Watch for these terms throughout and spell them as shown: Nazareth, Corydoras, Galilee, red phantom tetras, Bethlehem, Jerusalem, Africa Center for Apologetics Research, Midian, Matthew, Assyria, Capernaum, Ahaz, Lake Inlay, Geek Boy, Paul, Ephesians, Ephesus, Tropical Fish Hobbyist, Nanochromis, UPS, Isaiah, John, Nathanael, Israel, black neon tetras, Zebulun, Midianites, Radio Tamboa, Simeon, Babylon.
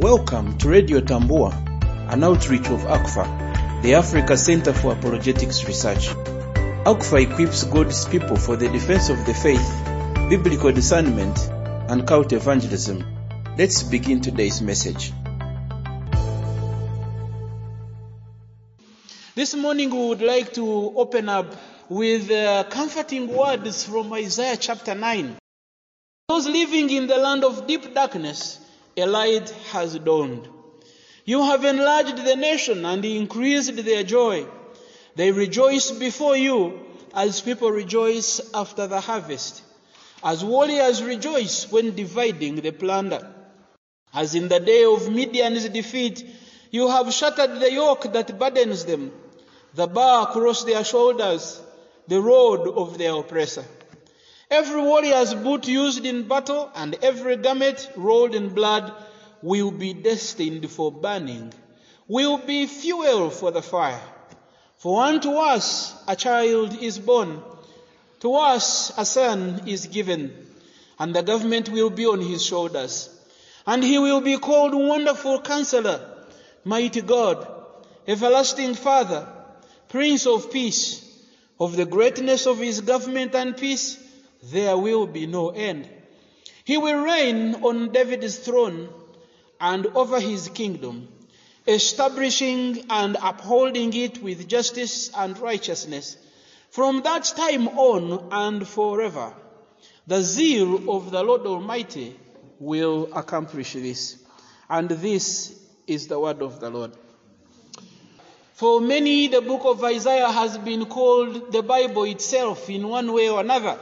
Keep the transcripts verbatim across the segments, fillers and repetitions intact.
Welcome to Radio Tamboa, an outreach of A C F A, the Africa Center for Apologetics Research. A C F A equips God's people for the defense of the faith, biblical discernment, and cult evangelism. Let's begin today's message. This morning we would like to open up with uh, comforting words from Isaiah chapter nine. Those living in the land of deep darkness, a light has dawned. You have enlarged the nation and increased their joy. They rejoice before you as people rejoice after the harvest, as warriors rejoice when dividing the plunder. As in the day of Midian's defeat, you have shattered the yoke that burdens them, the bar across their shoulders, the rod of their oppressor. Every warrior's boot used in battle and every garment rolled in blood will be destined for burning, will be fuel for the fire. For unto us a child is born, to us a son is given, and the government will be on his shoulders. And he will be called Wonderful Counselor, Mighty God, Everlasting Father, Prince of Peace. Of the greatness of his government and peace, there will be no end. He will reign on David's throne and over his kingdom, establishing and upholding it with justice and righteousness from that time on and forever. The zeal of the Lord Almighty will accomplish this. And this is the word of the Lord. For many, the book of Isaiah has been called the Bible itself in one way or another,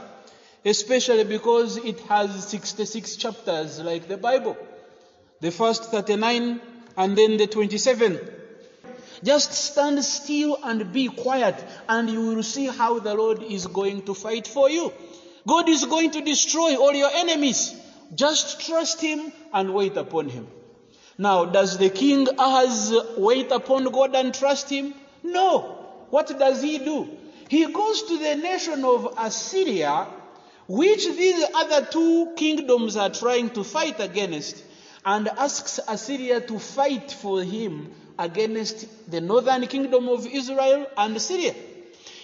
especially because it has sixty-six chapters like the Bible, the first thirty-nine and then the twenty-seven. Just stand still and be quiet and you will see how the Lord is going to fight for you. God is going to destroy all your enemies. Just trust him and wait upon him. Now, does the king Ahaz wait upon God and trust him? No. What does he do? He goes to the nation of Assyria, which these other two kingdoms are trying to fight against, and asks Assyria to fight for him against the northern kingdom of Israel and Syria.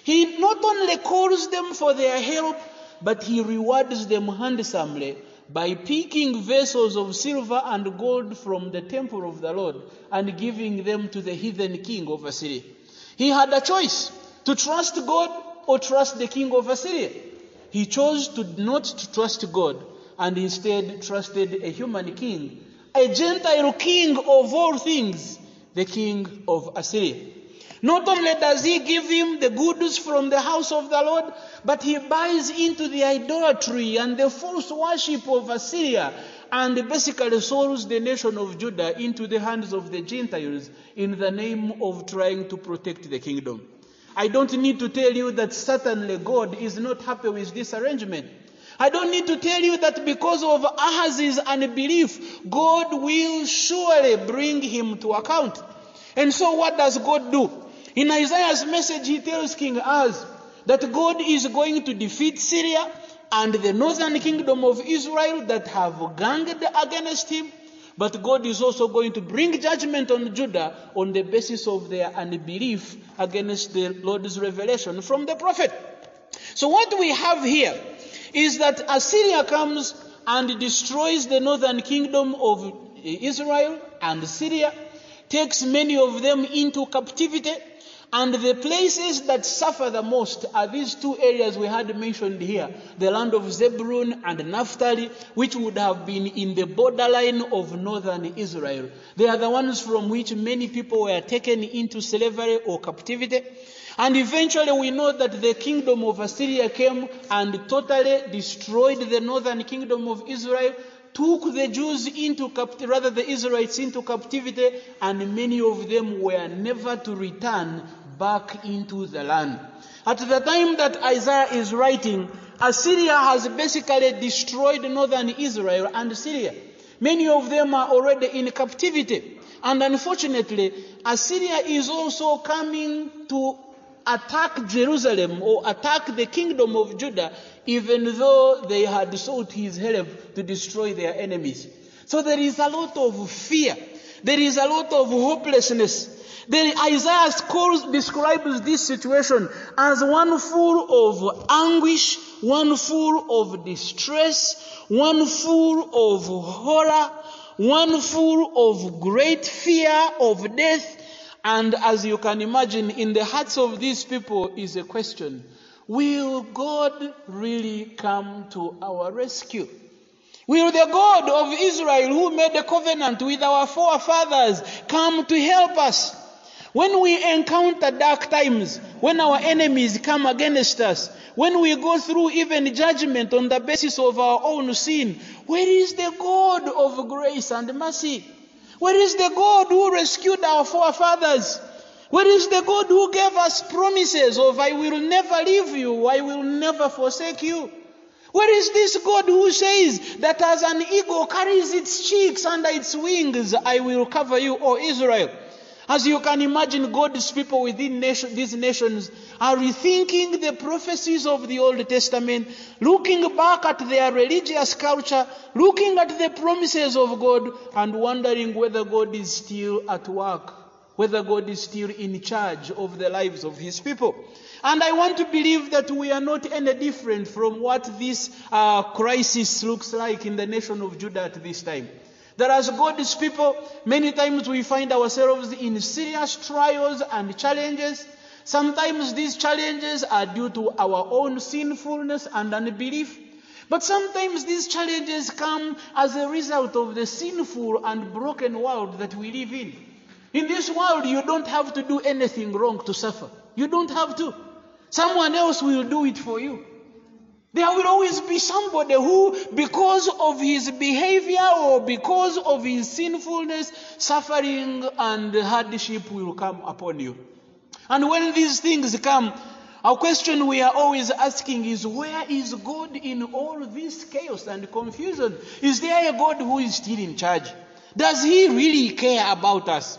He not only calls them for their help, but he rewards them handsomely by picking vessels of silver and gold from the temple of the Lord and giving them to the heathen king of Assyria. He had a choice to trust God or trust the king of Assyria. He chose to not to trust God and instead trusted a human king, a Gentile king of all things, the king of Assyria. Not only does he give him the goods from the house of the Lord, but he buys into the idolatry and the false worship of Assyria and basically sold the nation of Judah into the hands of the Gentiles in the name of trying to protect the kingdom. I don't need to tell you that certainly God is not happy with this arrangement. I don't need to tell you that because of Ahaz's unbelief, God will surely bring him to account. And so what does God do? In Isaiah's message, he tells King Ahaz that God is going to defeat Syria and the northern kingdom of Israel that have ganged against him. But God is also going to bring judgment on Judah on the basis of their unbelief against the Lord's revelation from the prophet. So what we have here is that Assyria comes and destroys the northern kingdom of Israel and Syria, takes many of them into captivity, and the places that suffer the most are these two areas we had mentioned here, the land of Zebulun and Naphtali, which would have been in the borderline of northern Israel. They are the ones from which many people were taken into slavery or captivity. And eventually we know that the kingdom of Assyria came and totally destroyed the northern kingdom of Israel, took the Jews into captivity, rather the Israelites into captivity, and many of them were never to return back into the land. At the time that Isaiah is writing, Assyria has basically destroyed northern Israel and Syria. Many of them are already in captivity. And unfortunately, Assyria is also coming to attack Jerusalem or attack the kingdom of Judah, even though they had sought his help to destroy their enemies. So there is a lot of fear. There is a lot of hopelessness. Then Isaiah calls, describes this situation as one full of anguish, one full of distress, one full of horror, one full of great fear of death. And as you can imagine, in the hearts of these people is a question. Will God really come to our rescue? Will the God of Israel, who made a covenant with our forefathers, come to help us? When we encounter dark times, when our enemies come against us, when we go through even judgment on the basis of our own sin, where is the God of grace and mercy? Where is the God who rescued our forefathers? Where is the God who gave us promises of, I will never leave you, I will never forsake you? Where is this God who says that as an eagle carries its cheeks under its wings, I will cover you, O Israel? As you can imagine, God's people within nation, these nations are rethinking the prophecies of the Old Testament, looking back at their religious culture, looking at the promises of God, and wondering whether God is still at work, whether God is still in charge of the lives of his people. And I want to believe that we are not any different from what this uh, crisis looks like in the nation of Judah at this time. That as God's people, many times we find ourselves in serious trials and challenges. Sometimes these challenges are due to our own sinfulness and unbelief. But sometimes these challenges come as a result of the sinful and broken world that we live in. In this world, you don't have to do anything wrong to suffer. You don't have to. Someone else will do it for you. There will always be somebody who, because of his behavior or because of his sinfulness, suffering and hardship will come upon you. And when these things come, our question we are always asking is, where is God in all this chaos and confusion? Is there a God who is still in charge? Does he really care about us?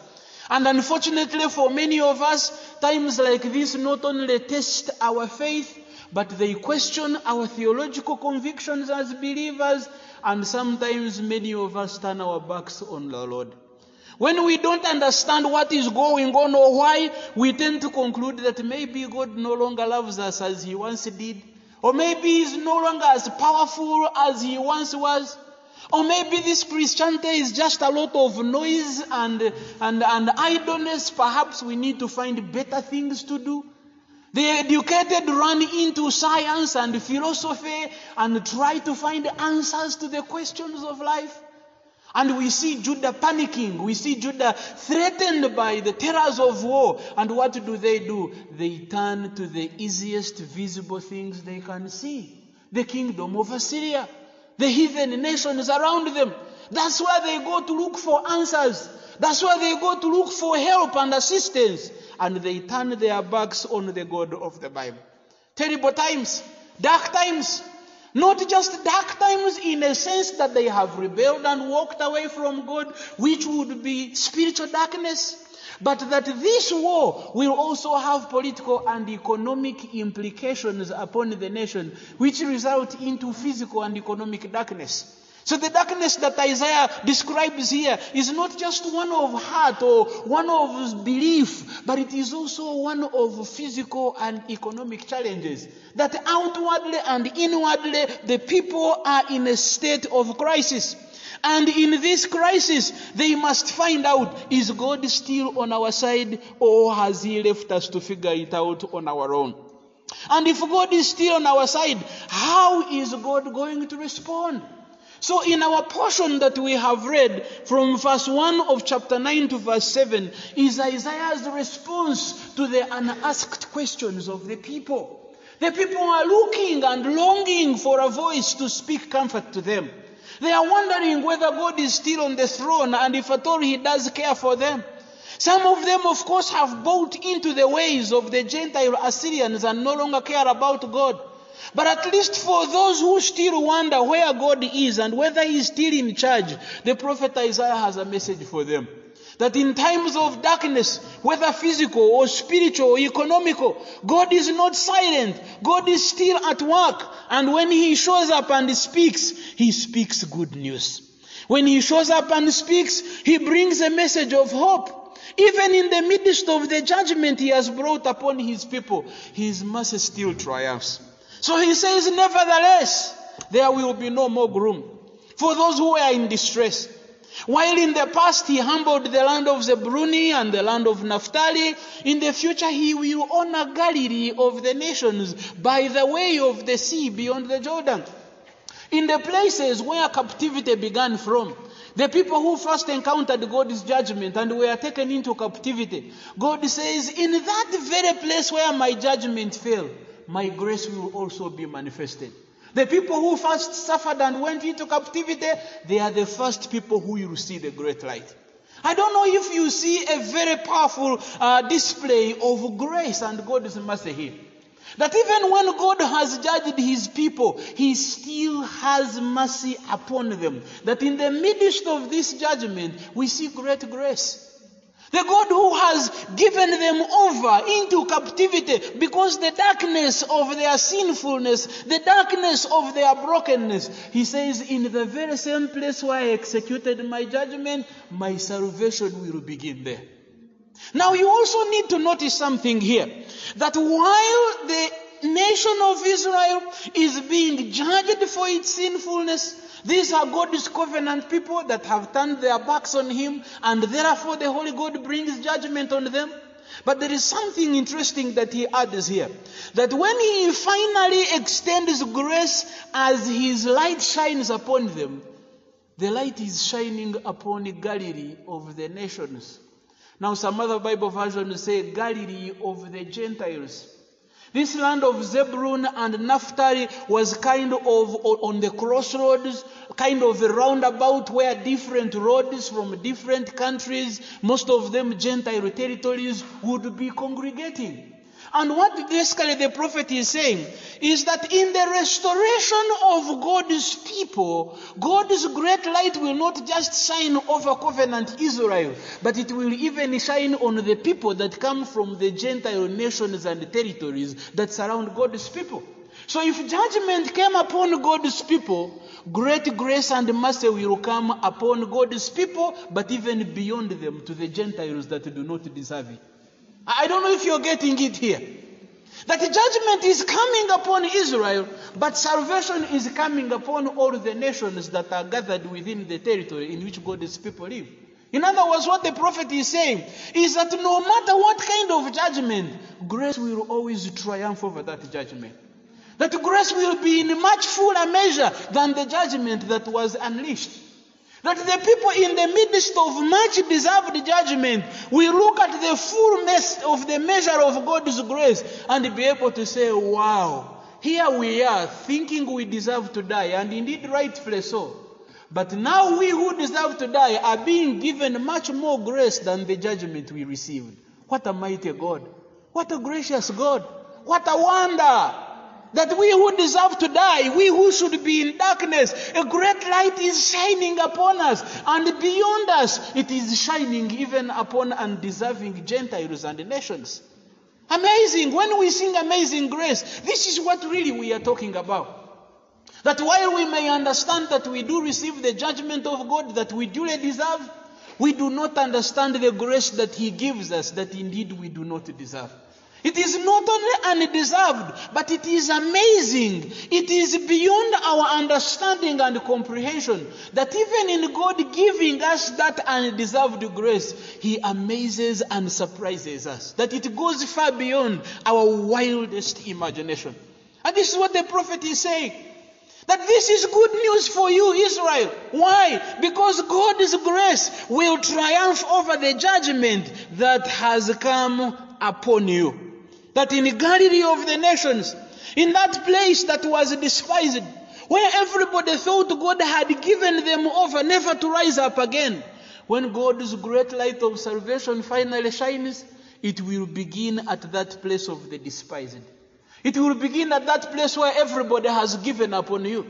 And unfortunately for many of us, times like this not only test our faith, but they question our theological convictions as believers, and sometimes many of us turn our backs on the Lord. When we don't understand what is going on or why, we tend to conclude that maybe God no longer loves us as he once did, or maybe he's no longer as powerful as he once was. Or maybe this Christianity is just a lot of noise and, and, and idleness. Perhaps we need to find better things to do. The educated run into science and philosophy and try to find answers to the questions of life. And we see Judah panicking. We see Judah threatened by the terrors of war. And what do they do? They turn to the easiest visible things they can see. The kingdom of Assyria. The heathen nations around them. That's where they go to look for answers. That's where they go to look for help and assistance. And they turn their backs on the God of the Bible. Terrible times, dark times. Not just dark times in a sense that they have rebelled and walked away from God, which would be spiritual darkness. But that this war will also have political and economic implications upon the nation, which result into physical and economic darkness. So the darkness that Isaiah describes here is not just one of heart or one of belief, but it is also one of physical and economic challenges. That outwardly and inwardly, the people are in a state of crisis. And in this crisis, they must find out, is God still on our side, or has he left us to figure it out on our own? And if God is still on our side, how is God going to respond? So in our portion that we have read from verse one of chapter nine to verse seven is Isaiah's response to the unasked questions of the people. The people are looking and longing for a voice to speak comfort to them. They are wondering whether God is still on the throne and if at all he does care for them. Some of them, of course, have bought into the ways of the Gentile Assyrians and no longer care about God. But at least for those who still wonder where God is and whether he is still in charge, the prophet Isaiah has a message for them. That in times of darkness, whether physical or spiritual or economical, God is not silent. God is still at work. And when he shows up and speaks, he speaks good news. When he shows up and speaks, he brings a message of hope. Even in the midst of the judgment he has brought upon his people, his mercy still triumphs. So he says, nevertheless, there will be no more gloom for those who are in distress. While in the past he humbled the land of Zebulun and the land of Naphtali, in the future he will honor Galilee of the nations by the way of the sea beyond the Jordan. In the places where captivity began from, the people who first encountered God's judgment and were taken into captivity, God says, in that very place where my judgment fell, my grace will also be manifested. The people who first suffered and went into captivity, they are the first people who will see the great light. I don't know if you see a very powerful uh, display of grace and God's mercy here. That even when God has judged his people, he still has mercy upon them. That in the midst of this judgment, we see great grace. The God who has given them over into captivity because the darkness of their sinfulness, the darkness of their brokenness. He says, in the very same place where I executed my judgment, my salvation will begin there. Now you also need to notice something here. That while the nation of Israel is being judged for its sinfulness, these are God's covenant people that have turned their backs on him, and therefore the Holy God brings judgment on them. But there is something interesting that he adds here. That when he finally extends grace as his light shines upon them, the light is shining upon the Galilee of the nations. Now some other Bible versions say Galilee of the Gentiles. This land of Zebulun and Naphtali was kind of on the crossroads, kind of a roundabout where different roads from different countries, most of them Gentile territories, would be congregating. And what basically the prophet is saying is that in the restoration of God's people, God's great light will not just shine over covenant Israel, but it will even shine on the people that come from the Gentile nations and territories that surround God's people. So if judgment came upon God's people, great grace and mercy will come upon God's people, but even beyond them to the Gentiles that do not deserve it. I don't know if you're getting it here. That the judgment is coming upon Israel, but salvation is coming upon all the nations that are gathered within the territory in which God's people live. In other words, what the prophet is saying is that no matter what kind of judgment, grace will always triumph over that judgment. That grace will be in much fuller measure than the judgment that was unleashed. That the people in the midst of much deserved judgment will look at the fullness of the measure of God's grace and be able to say, wow, here we are thinking we deserve to die, and indeed rightfully so. But now we who deserve to die are being given much more grace than the judgment we received. What a mighty God. What a gracious God. What a wonder. That we who deserve to die, we who should be in darkness, a great light is shining upon us. And beyond us, it is shining even upon undeserving Gentiles and nations. Amazing. When we sing Amazing Grace, this is what really we are talking about. That while we may understand that we do receive the judgment of God that we duly deserve, we do not understand the grace that he gives us that indeed we do not deserve. It is not only undeserved, but it is amazing. It is beyond our understanding and comprehension that even in God giving us that undeserved grace, he amazes and surprises us. That it goes far beyond our wildest imagination. And this is what the prophet is saying. That this is good news for you, Israel. Why? Because God's grace will triumph over the judgment that has come upon you. That in the Galilee of the nations, in that place that was despised, where everybody thought God had given them over never to rise up again, when God's great light of salvation finally shines, it will begin at that place of the despised. It will begin at that place where everybody has given up on you.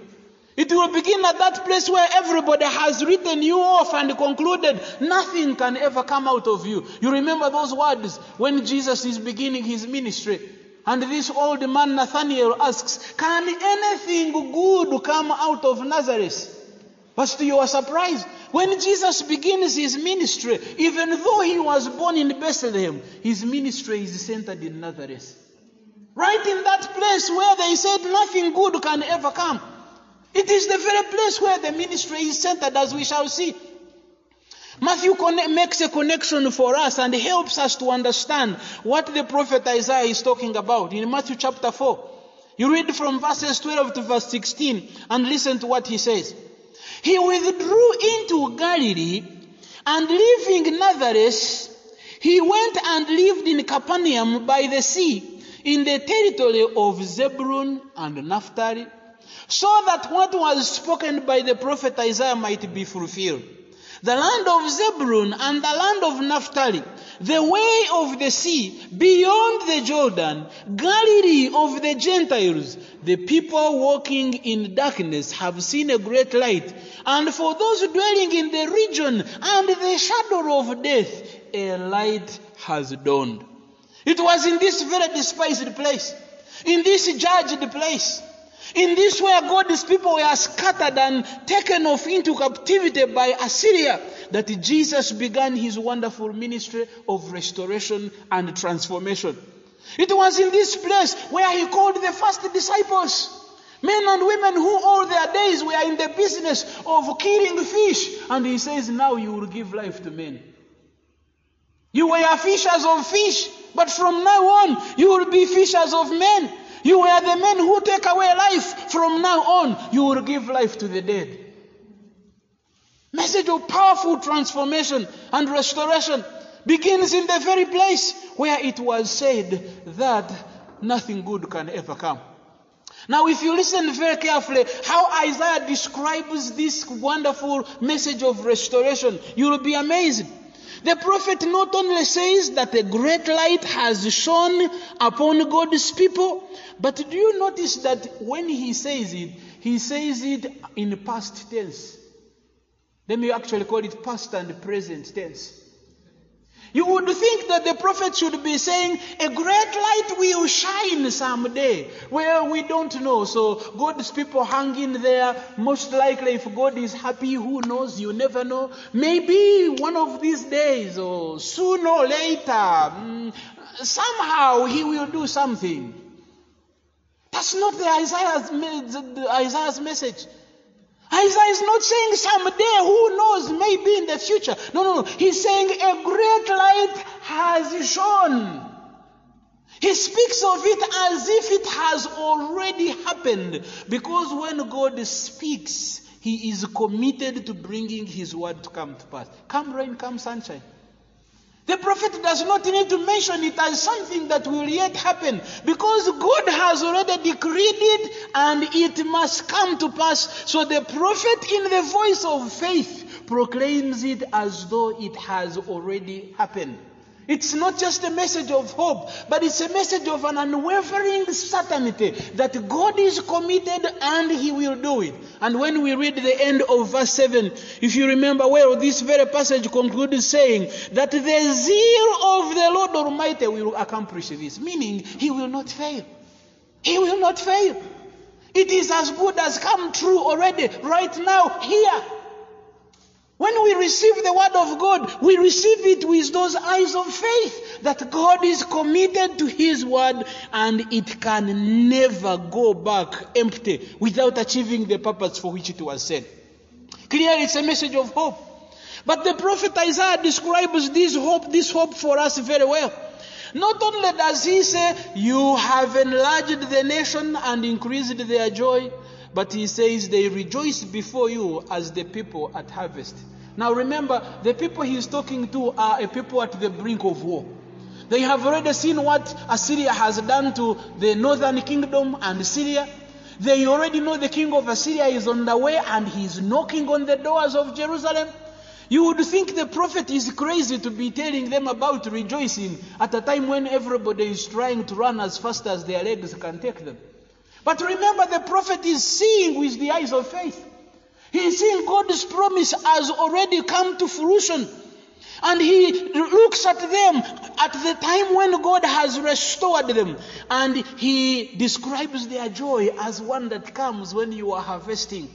It will begin at that place where everybody has written you off and concluded nothing can ever come out of you. You remember those words when Jesus is beginning his ministry. And this old man Nathanael asks, can anything good come out of Nazareth? But you are surprised. When Jesus begins his ministry, even though he was born in Bethlehem, his ministry is centered in Nazareth. Right in that place where they said nothing good can ever come. It is the very place where the ministry is centered, as we shall see. Matthew makes a connection for us and helps us to understand what the prophet Isaiah is talking about. In Matthew chapter four, you read from verses twelve to verse sixteen and listen to what he says. He withdrew into Galilee, and leaving Nazareth, he went and lived in Capernaum by the sea, in the territory of Zebulun and Naphtali, so that what was spoken by the prophet Isaiah might be fulfilled. The land of Zebulun and the land of Naphtali, the way of the sea, beyond the Jordan, Galilee of the Gentiles, the people walking in darkness have seen a great light. And for those dwelling in the region and the shadow of death, a light has dawned. It was in this very despised place, in this judged place, in this way, God's people were scattered and taken off into captivity by Assyria, that Jesus began his wonderful ministry of restoration and transformation. It was in this place where he called the first disciples, men and women who all their days were in the business of killing fish. And he says, now you will give life to men. You were fishers of fish, but from now on, you will be fishers of men. You are the men who take away life. From now on, you will give life to the dead. Message of powerful transformation and restoration begins in the very place where it was said that nothing good can ever come. Now, if you listen very carefully how Isaiah describes this wonderful message of restoration, you will be amazed. The prophet not only says that a great light has shone upon God's people, but do you notice that when he says it, he says it in past tense? Let me actually call it past and present tense. You would think that the prophet should be saying, a great light will shine someday. Well, we don't know. So God's people hang in there. Most likely, if God is happy, who knows? You never know. Maybe one of these days, or sooner or later, somehow he will do something. That's not the Isaiah's, the Isaiah's message. Isaiah is not saying someday, who knows, maybe in the future. No, no, no. He's saying a great light has shone. He speaks of it as if it has already happened. Because when God speaks, he is committed to bringing his word to come to pass. Come rain, come sunshine. The prophet does not need to mention it as something that will yet happen, because God has already decreed it and it must come to pass. So the prophet, in the voice of faith, proclaims it as though it has already happened. It's not just a message of hope, but it's a message of an unwavering certainty that God is committed and he will do it. And when we read the end of verse seven, if you remember well, this very passage concludes saying that the zeal of the Lord Almighty will accomplish this, meaning he will not fail. He will not fail. It is as good as come true already, right now, here. When we receive the word of God, we receive it with those eyes of faith that God is committed to his word and it can never go back empty without achieving the purpose for which it was sent. Clearly, it's a message of hope. But the prophet Isaiah describes this hope, this hope for us very well. Not only does he say, you have enlarged the nation and increased their joy, but he says they rejoice before you as the people at harvest. Now remember, the people he's talking to are a people at the brink of war. They have already seen what Assyria has done to the northern kingdom and Syria. They already know the king of Assyria is on the way and he's knocking on the doors of Jerusalem. You would think the prophet is crazy to be telling them about rejoicing at a time when everybody is trying to run as fast as their legs can take them. But remember, the prophet is seeing with the eyes of faith. He is seeing God's promise has already come to fruition. And he looks at them at the time when God has restored them. And he describes their joy as one that comes when you are harvesting.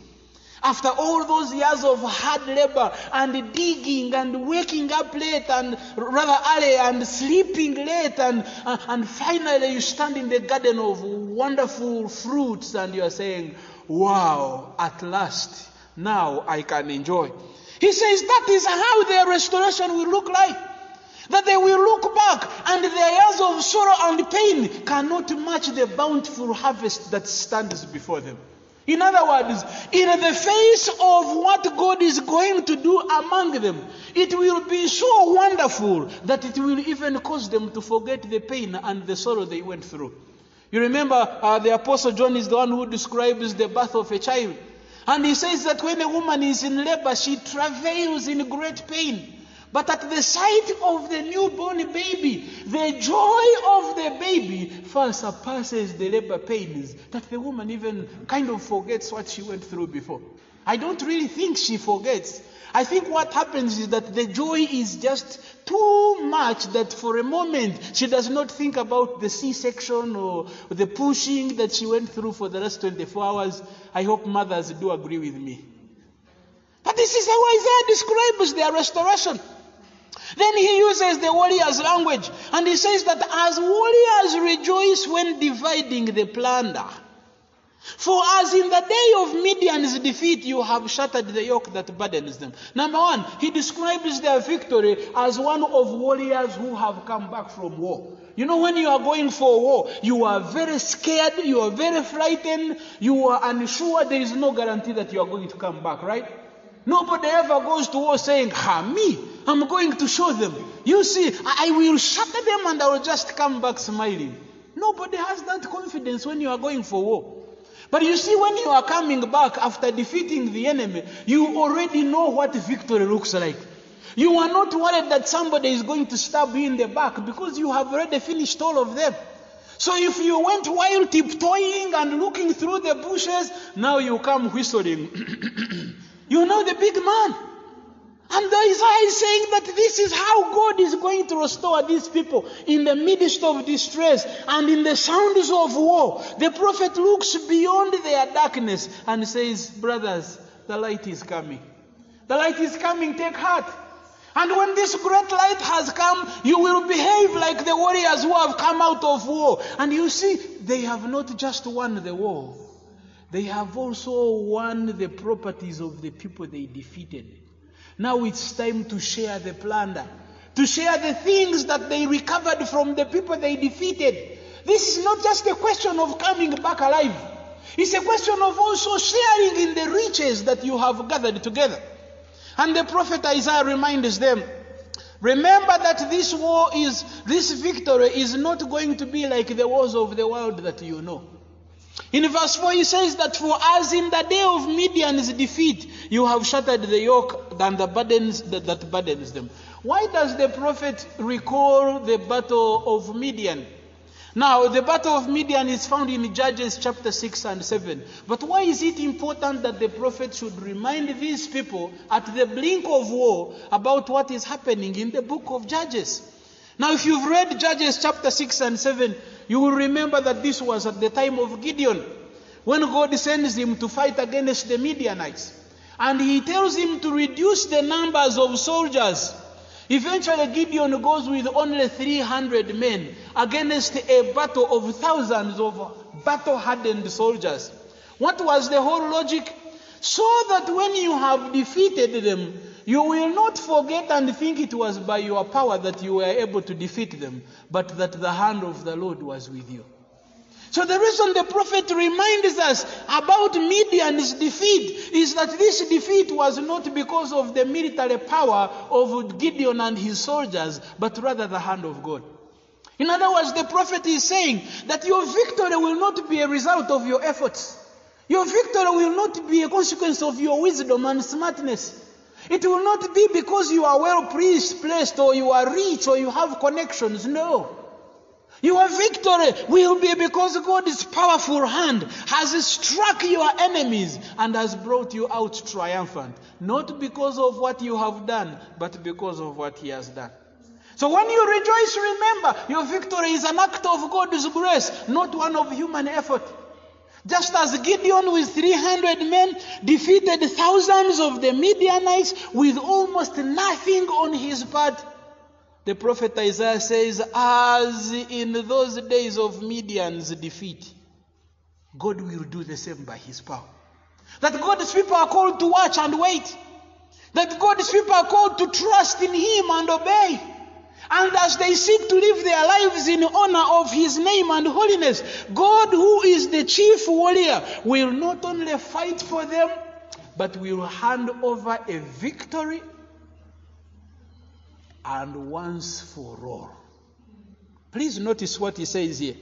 After all those years of hard labor and digging and waking up late and rather early and sleeping late and, uh, and finally you stand in the garden of wonderful fruits and you are saying, wow, at last, now I can enjoy. He says that is how their restoration will look like. That they will look back and their years of sorrow and pain cannot match the bountiful harvest that stands before them. In other words, in the face of what God is going to do among them, it will be so wonderful that it will even cause them to forget the pain and the sorrow they went through. You remember uh, the Apostle John is the one who describes the birth of a child. And he says that when a woman is in labor, she travails in great pain. But at the sight of the newborn baby, the joy of the baby far surpasses the labor pains, that the woman even kind of forgets what she went through before. I don't really think she forgets. I think what happens is that the joy is just too much that for a moment she does not think about the C-section or the pushing that she went through for the last twenty-four hours. I hope mothers do agree with me. But this is how Isaiah describes their restoration. Then he uses the warrior's language, and he says that as warriors rejoice when dividing the plunder, for as in the day of Midian's defeat you have shattered the yoke that burdens them. Number one, he describes their victory as one of warriors who have come back from war. You know, when you are going for war, you are very scared, you are very frightened, you are unsure, there is no guarantee that you are going to come back, right? Nobody ever goes to war saying, ha, me, I'm going to show them. You see, I will shatter them and I will just come back smiling. Nobody has that confidence when you are going for war. But you see, when you are coming back after defeating the enemy, you already know what victory looks like. You are not worried that somebody is going to stab you in the back because you have already finished all of them. So if you went while tiptoeing and looking through the bushes, now you come whistling. You know the big man. And Isaiah is saying that this is how God is going to restore these people in the midst of distress and in the sounds of war. The prophet looks beyond their darkness and says, brothers, the light is coming. The light is coming, take heart. And when this great light has come, you will behave like the warriors who have come out of war. And you see, they have not just won the war. They have also won the properties of the people they defeated. Now it's time to share the plunder, to share the things that they recovered from the people they defeated. This is not just a question of coming back alive. It's a question of also sharing in the riches that you have gathered together. And the prophet Isaiah reminds them, remember that this war is, this victory is not going to be like the wars of the world that you know. In verse four, he says that for as in the day of Midian's defeat, you have shattered the yoke and the burdens that, that burdens them. Why does the prophet recall the battle of Midian? Now, the battle of Midian is found in Judges chapter six and seven. But why is it important that the prophet should remind these people at the brink of war about what is happening in the book of Judges? Now, if you've read Judges chapter six and seven, you will remember that this was at the time of Gideon, when God sends him to fight against the Midianites. And he tells him to reduce the numbers of soldiers. Eventually Gideon goes with only three hundred men against a battle of thousands of battle-hardened soldiers. What was the whole logic? So that when you have defeated them, you will not forget and think it was by your power that you were able to defeat them, but that the hand of the Lord was with you. So the reason the prophet reminds us about Midian's defeat is that this defeat was not because of the military power of Gideon and his soldiers, but rather the hand of God. In other words, the prophet is saying that your victory will not be a result of your efforts. Your victory will not be a consequence of your wisdom and smartness. It will not be because you are well placed or you are rich or you have connections. No. Your victory will be because God's powerful hand has struck your enemies and has brought you out triumphant. Not because of what you have done, but because of what He has done. So when you rejoice, remember your victory is an act of God's grace, not one of human effort. Just as Gideon with three hundred men defeated thousands of the Midianites with almost nothing on his part, the prophet Isaiah says, as in those days of Midian's defeat, God will do the same by his power. That God's people are called to watch and wait. That God's people are called to trust in him and obey. And as they seek to live their lives in honor of his name and holiness, God, who is the chief warrior, will not only fight for them, but will hand over a victory, and once for all. Please notice what he says here.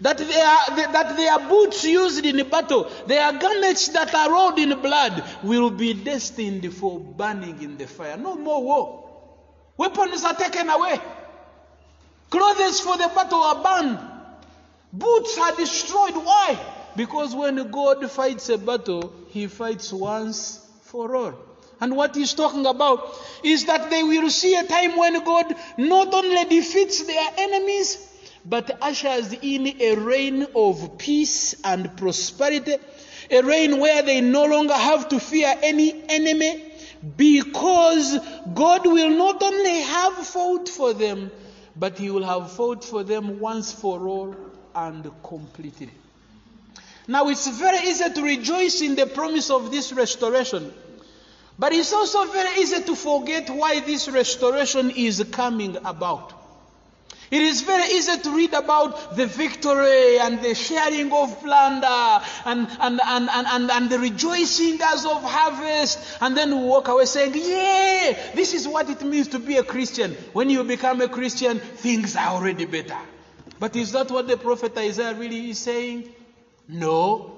That their, that their boots used in battle, their garments that are rolled in blood, will be destined for burning in the fire. No more war. Weapons are taken away. Clothes for the battle are burned. Boots are destroyed. Why? Because when God fights a battle, he fights once for all. And what he's talking about is that they will see a time when God not only defeats their enemies, but ushers in a reign of peace and prosperity, a reign where they no longer have to fear any enemy, because God will not only have fought for them, but he will have fought for them once for all and completely. Now, it's very easy to rejoice in the promise of this restoration, but it's also very easy to forget why this restoration is coming about. It is very easy to read about the victory and the sharing of plunder and, and, and, and, and, and the rejoicing as of harvest, and then we walk away saying, yeah, this is what it means to be a Christian. When you become a Christian, things are already better. But is that what the prophet Isaiah really is saying? No.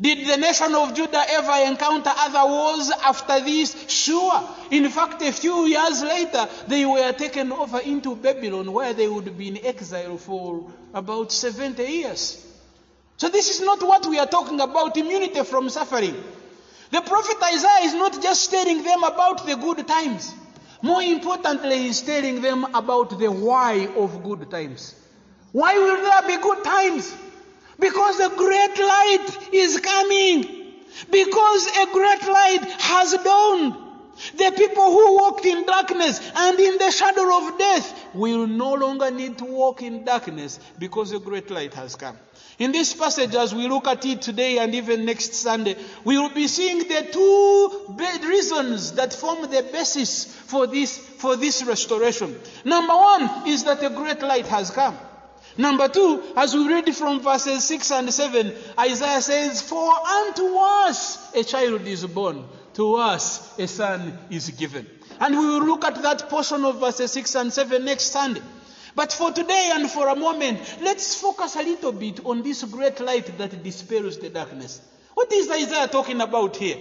Did the nation of Judah ever encounter other wars after this? Sure. In fact, a few years later, they were taken over into Babylon, where they would be in exile for about seventy years. So this is not what we are talking about, immunity from suffering. The prophet Isaiah is not just telling them about the good times. More importantly, he's telling them about the why of good times. Why will there be good times? Because a great light is coming. Because a great light has dawned. The people who walked in darkness and in the shadow of death will no longer need to walk in darkness, because a great light has come. In this passage, as we look at it today and even next Sunday, we will be seeing the two reasons that form the basis for this, for this restoration. Number one is that a great light has come. Number two, as we read from verses six and seven, Isaiah says, for unto us a child is born, to us a son is given. And we will look at that portion of verses six and seven next Sunday. But for today and for a moment, let's focus a little bit on this great light that dispels the darkness. What is Isaiah talking about here?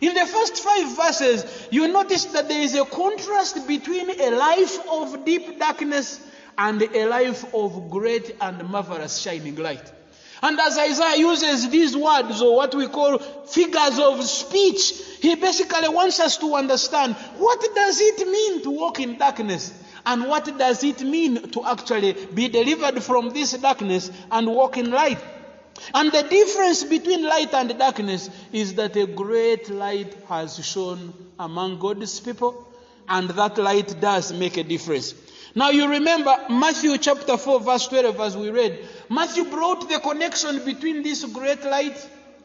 In the first five verses, you notice that there is a contrast between a life of deep darkness and a life of great and marvelous shining light. And as Isaiah uses these words, or what we call figures of speech, he basically wants us to understand, what does it mean to walk in darkness? And what does it mean to actually be delivered from this darkness and walk in light? And the difference between light and darkness is that a great light has shone among God's people, and that light does make a difference. Now you remember Matthew chapter four verse twelve, as we read. Matthew brought the connection between this great light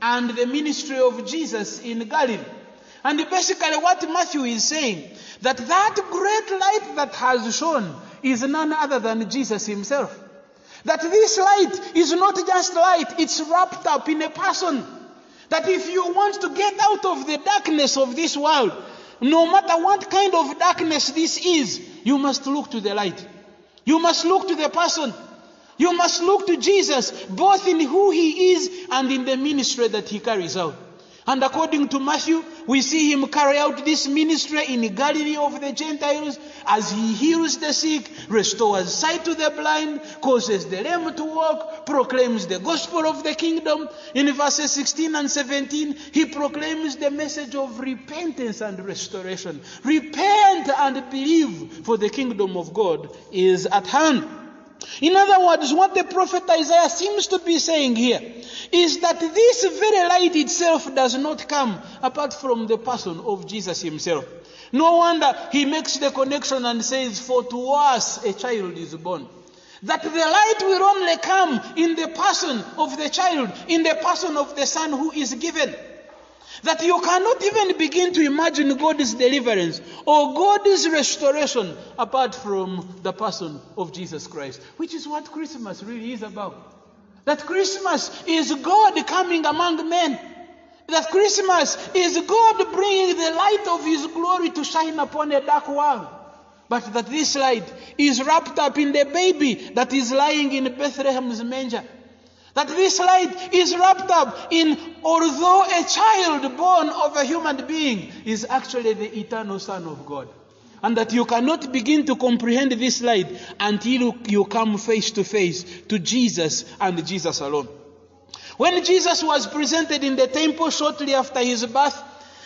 and the ministry of Jesus in Galilee. And basically what Matthew is saying, that that great light that has shone is none other than Jesus himself. That this light is not just light, it's wrapped up in a person. That if you want to get out of the darkness of this world, no matter what kind of darkness this is, you must look to the light. You must look to the person. You must look to Jesus, both in who he is and in the ministry that he carries out. And according to Matthew, we see him carry out this ministry in the Galilee of the Gentiles, as he heals the sick, restores sight to the blind, causes the lame to walk, proclaims the gospel of the kingdom. In verses sixteen and seventeen, he proclaims the message of repentance and restoration. Repent and believe, for the kingdom of God is at hand. In other words, what the prophet Isaiah seems to be saying here is that this very light itself does not come apart from the person of Jesus himself. No wonder he makes the connection and says, for to us a child is born. That the light will only come in the person of the child, in the person of the son who is given. That you cannot even begin to imagine God's deliverance or God's restoration apart from the person of Jesus Christ, which is what Christmas really is about. That Christmas is God coming among men. That Christmas is God bringing the light of His glory to shine upon a dark world. But that this light is wrapped up in the baby that is lying in Bethlehem's manger. That this light is wrapped up in, although a child born of a human being is actually the eternal Son of God. And that you cannot begin to comprehend this light until you come face to face to Jesus and Jesus alone. When Jesus was presented in the temple shortly after his birth,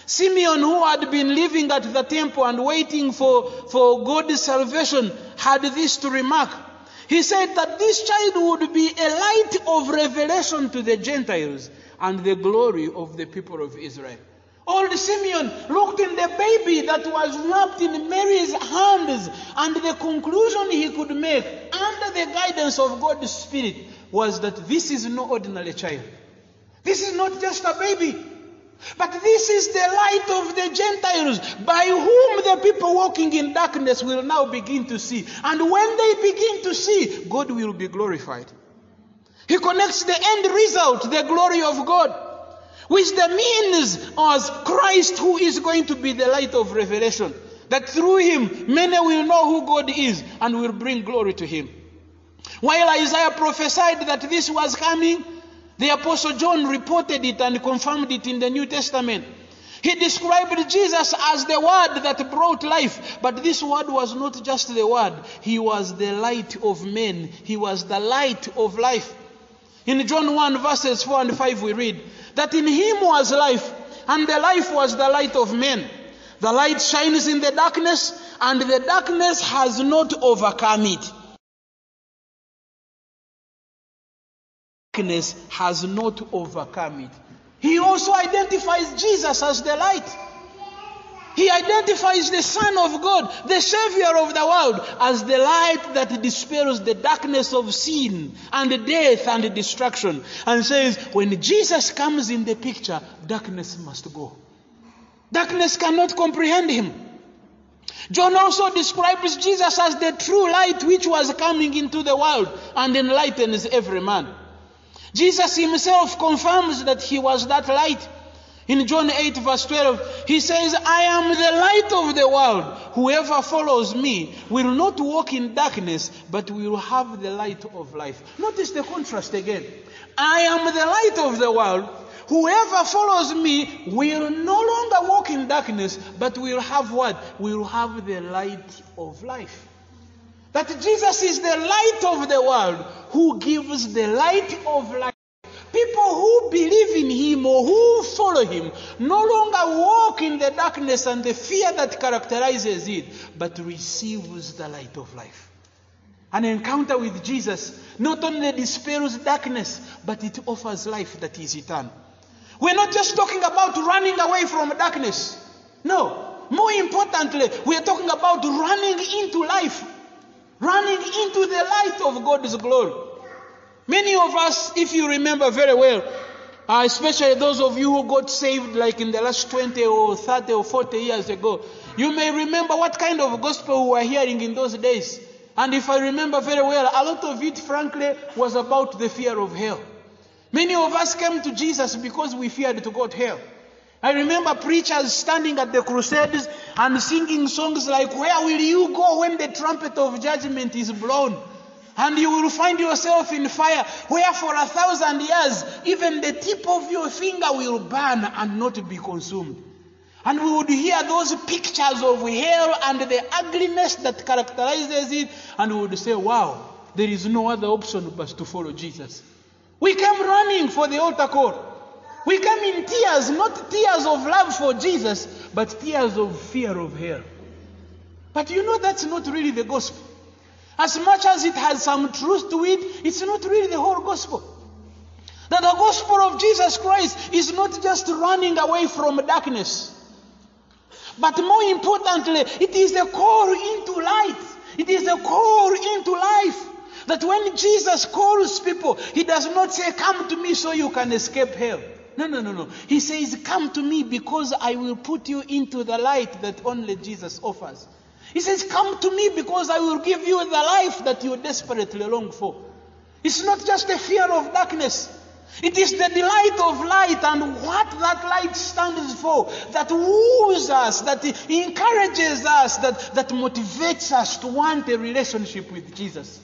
Simeon, who had been living at the temple and waiting for, for God's salvation, had this to remark. He said that this child would be a light of revelation to the Gentiles and the glory of the people of Israel. Old Simeon looked in the baby that was wrapped in Mary's hands, and the conclusion he could make under the guidance of God's Spirit was that this is no ordinary child. This is not just a baby, but this is the light of the Gentiles, by whom the people walking in darkness will now begin to see. And when they begin to see, God will be glorified. He connects the end result, the glory of God, with the means as Christ, who is going to be the light of revelation. That through him, many will know who God is and will bring glory to him. While Isaiah prophesied that this was coming, the Apostle John reported it and confirmed it in the New Testament. He described Jesus as the word that brought life. But this word was not just the word. He was the light of men. He was the light of life. In John one verses four and five we read that in him was life, and the life was the light of men. The light shines in the darkness, and the darkness has not overcome it. Darkness has not overcome it. He also identifies Jesus as the light. He identifies the Son of God, the Savior of the world, as the light that dispels the darkness of sin and death and destruction. And says, when Jesus comes in the picture, darkness must go. Darkness cannot comprehend him. John also describes Jesus as the true light which was coming into the world and enlightens every man. Jesus himself confirms that he was that light. In John eight verse twelve, he says, I am the light of the world. Whoever follows me will not walk in darkness, but will have the light of life. Notice the contrast again. I am the light of the world. Whoever follows me will no longer walk in darkness, but will have what? Will have the light of life. That Jesus is the light of the world, who gives the light of life. People who believe in him or who follow him no longer walk in the darkness and the fear that characterizes it, but receives the light of life. An encounter with Jesus not only dispels darkness, but it offers life that is eternal. We're not just talking about running away from darkness. No, more importantly, we're talking about running into life, running into the light of God's glory. Many of us, if you remember very well, uh, especially those of you who got saved like in the last twenty or thirty or forty years ago, you may remember what kind of gospel we were hearing in those days. And if I remember very well, a lot of it, frankly, was about the fear of hell. Many of us came to Jesus because we feared to go to hell. I remember preachers standing at the crusades and singing songs like, where will you go when the trumpet of judgment is blown? And you will find yourself in fire, where for a thousand years, even the tip of your finger will burn and not be consumed. And we would hear those pictures of hell and the ugliness that characterizes it, and we would say, wow, there is no other option but to follow Jesus. We came running for the altar call. We came in tears, not tears of love for Jesus, but tears of fear of hell. But you know, that's not really the gospel. as much as it has some truth to it, it's not really the whole gospel. That the gospel of Jesus Christ is not just running away from darkness, but more importantly, it is the call into light. It is the call into life. That when Jesus calls people, he does not say, come to me so you can escape hell. No, no, no, no. He says, come to me because I will put you into the light that only Jesus offers. He says, come to me because I will give you the life that you desperately long for. It's not just the fear of darkness. It is the delight of light, and what that light stands for, that woos us, that encourages us, that, that motivates us to want a relationship with Jesus.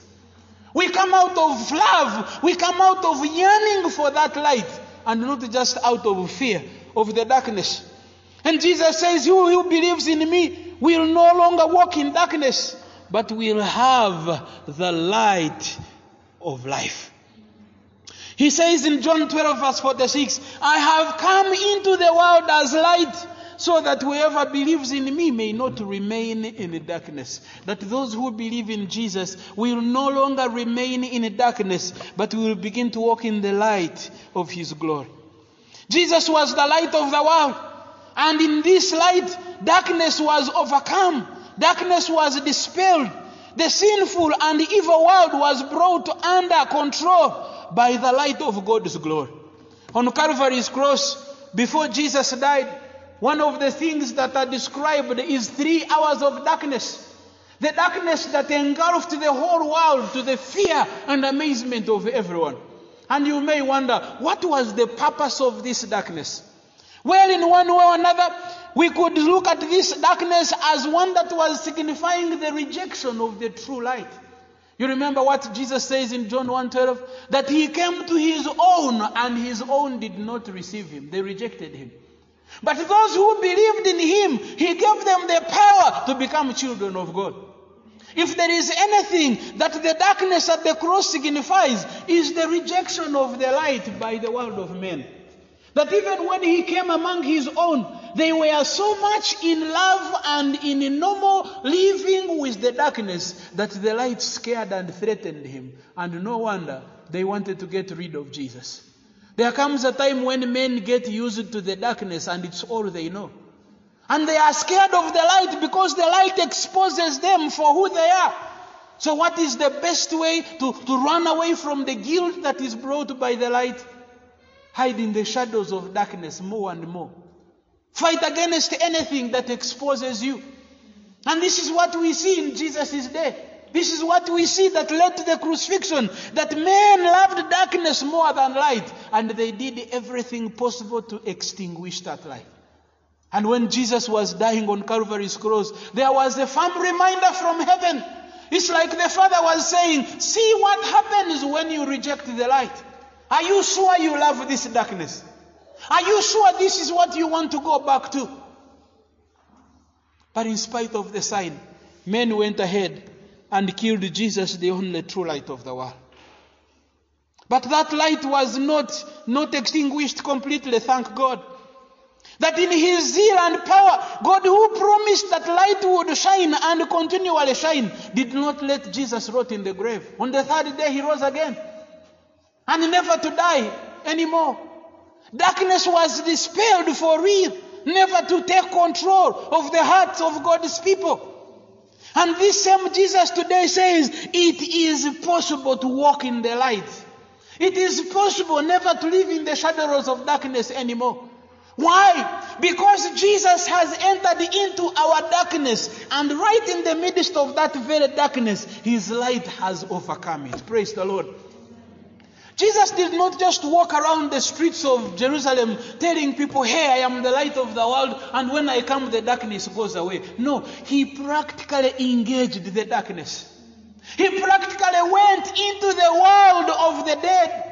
We come out of love, we come out of yearning for that light, and not just out of fear of the darkness. And Jesus says, "Who who believes in me will no longer walk in darkness, but will have the light of life." He says in John twelve verse forty-six, I have come into the world as light, so that whoever believes in me may not remain in darkness. That those who believe in Jesus will no longer remain in darkness, but will begin to walk in the light of his glory. Jesus was the light of the world, and in this light, darkness was overcome. Darkness was dispelled. The sinful and evil world was brought under control by the light of God's glory. On Calvary's cross, before Jesus died, one of the things that are described is three hours of darkness. The darkness that engulfed the whole world to the fear and amazement of everyone. And you may wonder, what was the purpose of this darkness? Well, in one way or another, we could look at this darkness as one that was signifying the rejection of the true light. You remember what Jesus says in John one twelve, that he came to his own and his own did not receive him. They rejected him. But those who believed in him, he gave them the power to become children of God. If there is anything that the darkness at the cross signifies, is the rejection of the light by the world of men. That even when he came among his own, they were so much in love and in normal living with the darkness that the light scared and threatened him. And no wonder they wanted to get rid of Jesus. There comes a time when men get used to the darkness and it's all they know. And they are scared of the light because the light exposes them for who they are. So what is the best way to, to run away from the guilt that is brought by the light? Hide in the shadows of darkness more and more. Fight against anything that exposes you. And this is what we see in Jesus' day. This is what we see that led to the crucifixion. That men loved darkness more than light. And they did everything possible to extinguish that light. And when Jesus was dying on Calvary's cross, there was a firm reminder from heaven. It's like the Father was saying, see what happens when you reject the light. Are you sure you love this darkness? Are you sure this is what you want to go back to? But in spite of the sign, men went ahead and killed Jesus, the only true light of the world. But that light was not, not extinguished completely, thank God. That in his zeal and power, God who promised that light would shine and continually shine, did not let Jesus rot in the grave. On the third day he rose again, and never to die anymore. Darkness was dispelled for real, never to take control of the hearts of God's people. And this same Jesus today says, it is possible to walk in the light. It is possible never to live in the shadows of darkness anymore. Why? Because Jesus has entered into our darkness, and right in the midst of that very darkness, his light has overcome it. Praise the Lord. Jesus did not just walk around the streets of Jerusalem telling people, hey, I am the light of the world, and when I come, the darkness goes away. No, he practically engaged the darkness. He practically went into the world of the dead.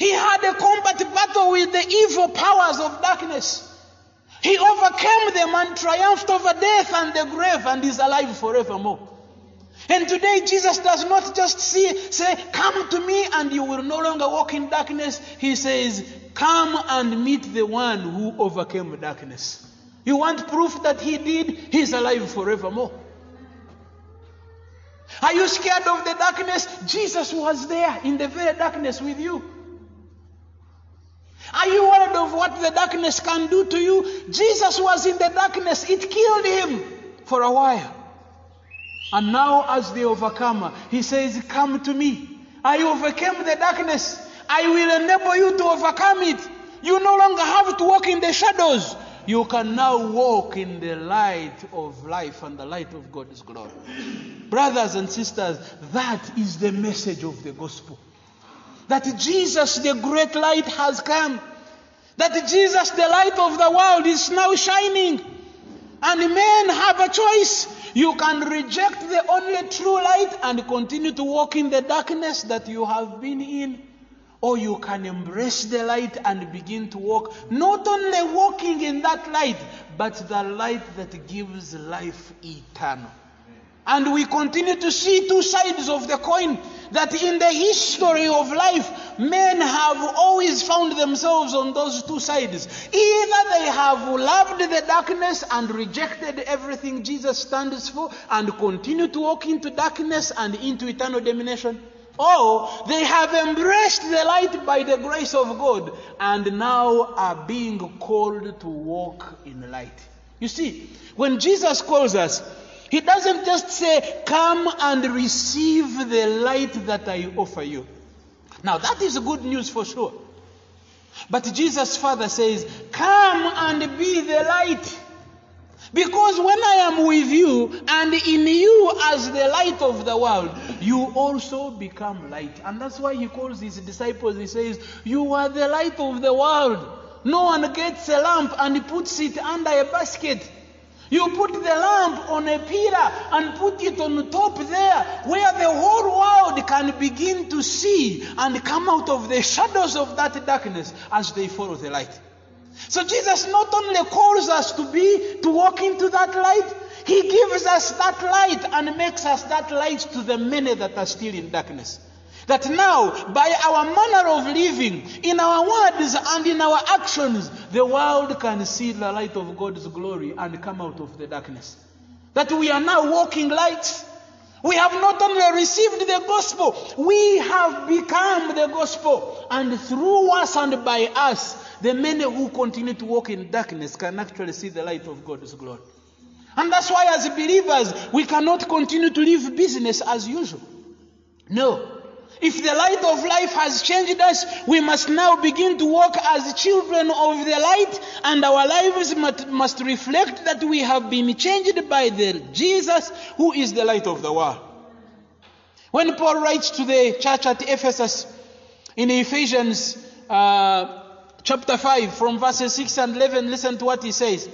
He had a combat battle with the evil powers of darkness. He overcame them and triumphed over death and the grave, and is alive forevermore. And today Jesus does not just see, say, come to me and you will no longer walk in darkness. He says, come and meet the one who overcame darkness. You want proof that he did? He's alive forevermore. Are you scared of the darkness? Jesus was there in the very darkness with you. Are you worried of what the darkness can do to you? Jesus was in the darkness. It killed him for a while. And now as the overcomer, he says, come to me. I overcame the darkness. I will enable you to overcome it. You no longer have to walk in the shadows. You can now walk in the light of life and the light of God's glory. Brothers and sisters, that is the message of the gospel. That Jesus, the great light, has come. That Jesus, the light of the world, is now shining. And men have a choice. You can reject the only true light and continue to walk in the darkness that you have been in. Or you can embrace the light and begin to walk, not only walking in that light, but the light that gives life eternal. And we continue to see two sides of the coin, that in the history of life, men have always found themselves on those two sides. Either they have loved the darkness and rejected everything Jesus stands for and continue to walk into darkness and into eternal damnation. Oh, they have embraced the light by the grace of God and now are being called to walk in light. You see, when Jesus calls us, he doesn't just say, come and receive the light that I offer you. Now, that is good news for sure. But Jesus' Father says, come and be the light. Because when I am with you and in you as the light of the world, you also become light. And that's why he calls his disciples, he says, you are the light of the world. No one gets a lamp and puts it under a basket. You put the lamp on a pillar and put it on top there, where the whole world can begin to see and come out of the shadows of that darkness as they follow the light. So Jesus not only calls us to be, to walk into that light, he gives us that light and makes us that light to the many that are still in darkness. That now, by our manner of living, in our words and in our actions, the world can see the light of God's glory and come out of the darkness. That we are now walking lights. We have not only received the gospel, we have become the gospel. And through us and by us, the many who continue to walk in darkness can actually see the light of God's glory. And that's why as believers, we cannot continue to live business as usual. No. If the light of life has changed us, we must now begin to walk as children of the light, and our lives must, must reflect that we have been changed by the Jesus who is the light of the world. When Paul writes to the church at Ephesus in Ephesians uh, Chapter five, from verses six and eleven, listen to what he says.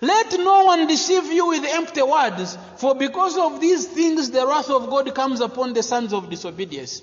Let no one deceive you with empty words, for because of these things the wrath of God comes upon the sons of disobedience.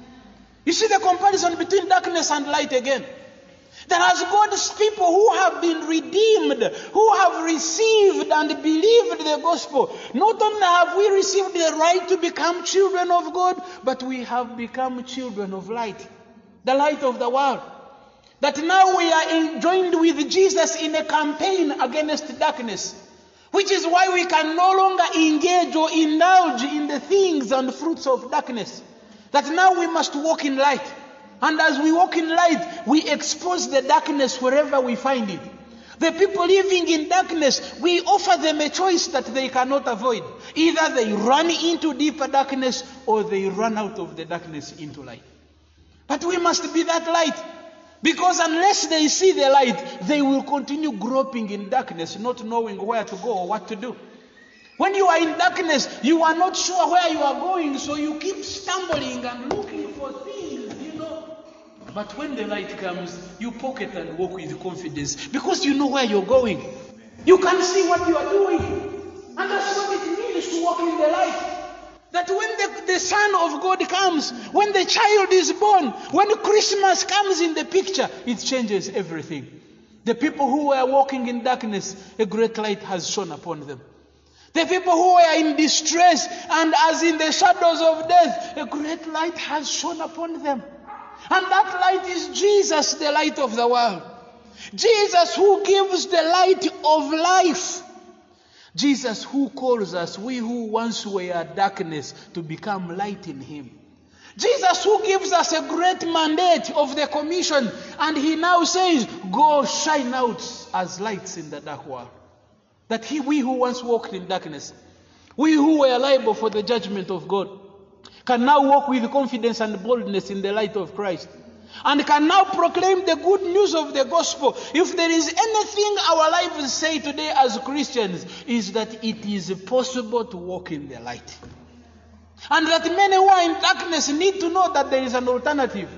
You see the comparison between darkness and light again. That as God's people who have been redeemed, who have received and believed the gospel, not only have we received the right to become children of God, but we have become children of light, the light of the world. That now we are joined with Jesus in a campaign against darkness, which is why we can no longer engage or indulge in the things and fruits of darkness. That now we must walk in light. And as we walk in light, we expose the darkness wherever we find it. The people living in darkness, we offer them a choice that they cannot avoid. Either they run into deeper darkness or they run out of the darkness into light. But we must be that light. Because unless they see the light, they will continue groping in darkness, not knowing where to go or what to do. When you are in darkness, you are not sure where you are going, so you keep stumbling and looking for things, you know. But when the light comes, you pocket and walk with confidence, because you know where you're going. You can see what you are doing. And that's what it means to walk in the light. That when the, the Son of God comes, when the child is born, when Christmas comes in the picture, it changes everything. The people who were walking in darkness, a great light has shone upon them. The people who were in distress and as in the shadows of death, a great light has shone upon them. And that light is Jesus, the light of the world. Jesus who gives the light of life. Jesus who calls us, we who once were darkness, to become light in him. Jesus who gives us a great mandate of the commission, and he now says, go shine out as lights in the dark world. That he, we who once walked in darkness, we who were liable for the judgment of God, can now walk with confidence and boldness in the light of Christ. And can now proclaim the good news of the gospel. If there is anything our lives say today as Christians, is that it is possible to walk in the light. And that many who are in darkness need to know that there is an alternative.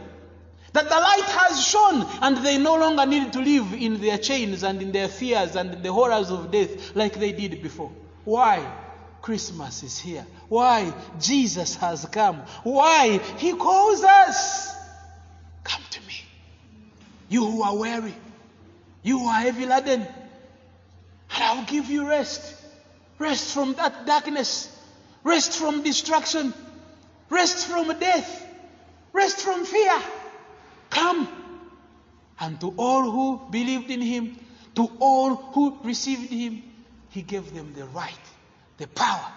That the light has shone and they no longer need to live in their chains and in their fears and in the horrors of death like they did before. Why? Christmas is here. Why? Jesus has come. Why? He calls us. Come to me, you who are weary, you who are heavy laden, and I will give you rest. Rest from that darkness. Rest from destruction. Rest from death. Rest from fear. Come. And to all who believed in him, to all who received him, he gave them the right, the power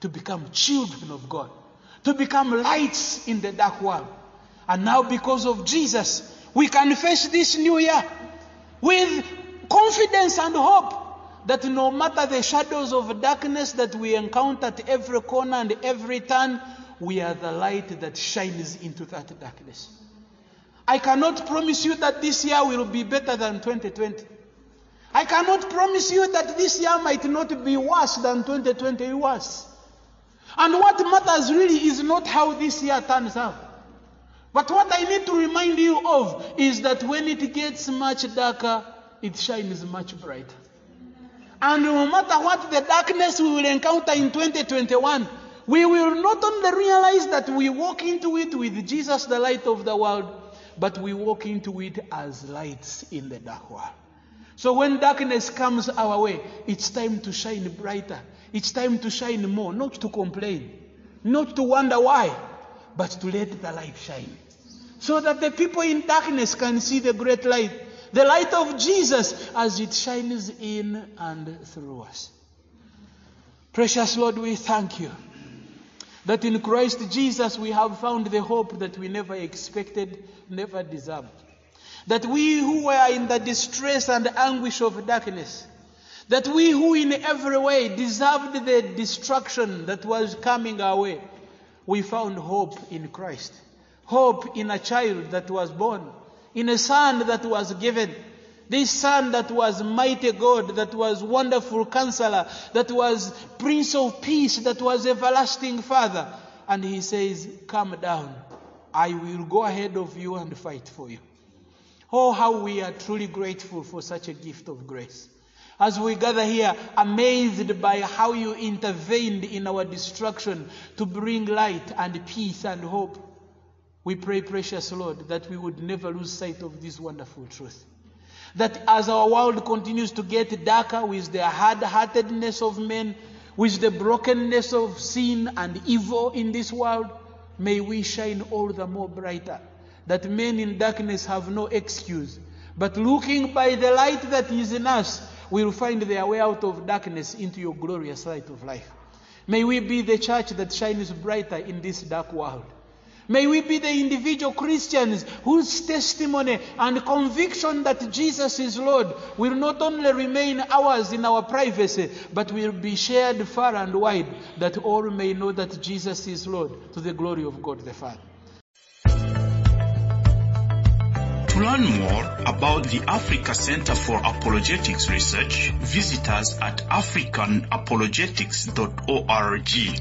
to become children of God, to become lights in the dark world. And now because of Jesus, we can face this new year with confidence and hope that no matter the shadows of darkness that we encounter at every corner and every turn, we are the light that shines into that darkness. I cannot promise you that this year will be better than twenty twenty. I cannot promise you that this year might not be worse than twenty twenty was. And what matters really is not how this year turns out. But what I need to remind you of is that when it gets much darker, it shines much brighter. And no matter what the darkness we will encounter in twenty twenty-one, we will not only realize that we walk into it with Jesus, the light of the world, but we walk into it as lights in the dark world. So when darkness comes our way, it's time to shine brighter. It's time to shine more, not to complain, not to wonder why, but to let the light shine. So that the people in darkness can see the great light, the light of Jesus as it shines in and through us. Precious Lord, we thank you that in Christ Jesus we have found the hope that we never expected, never deserved. That we who were in the distress and anguish of darkness, that we who in every way deserved the destruction that was coming our way, we found hope in Christ. Hope in a child that was born, in a son that was given. This son that was mighty God, that was wonderful counselor, that was Prince of Peace, that was everlasting Father. And he says, come down. I will go ahead of you and fight for you. Oh, how we are truly grateful for such a gift of grace. As we gather here, amazed by how you intervened in our destruction to bring light and peace and hope, we pray, precious Lord, that we would never lose sight of this wonderful truth. That as our world continues to get darker with the hard-heartedness of men, with the brokenness of sin and evil in this world, may we shine all the more brighter. That men in darkness have no excuse, but looking by the light that is in us, will find their way out of darkness into your glorious light of life. May we be the church that shines brighter in this dark world. May we be the individual Christians whose testimony and conviction that Jesus is Lord will not only remain ours in our privacy, but will be shared far and wide, that all may know that Jesus is Lord, to the glory of God the Father. To learn more about the Africa Center for Apologetics Research, visit us at african apologetics dot org.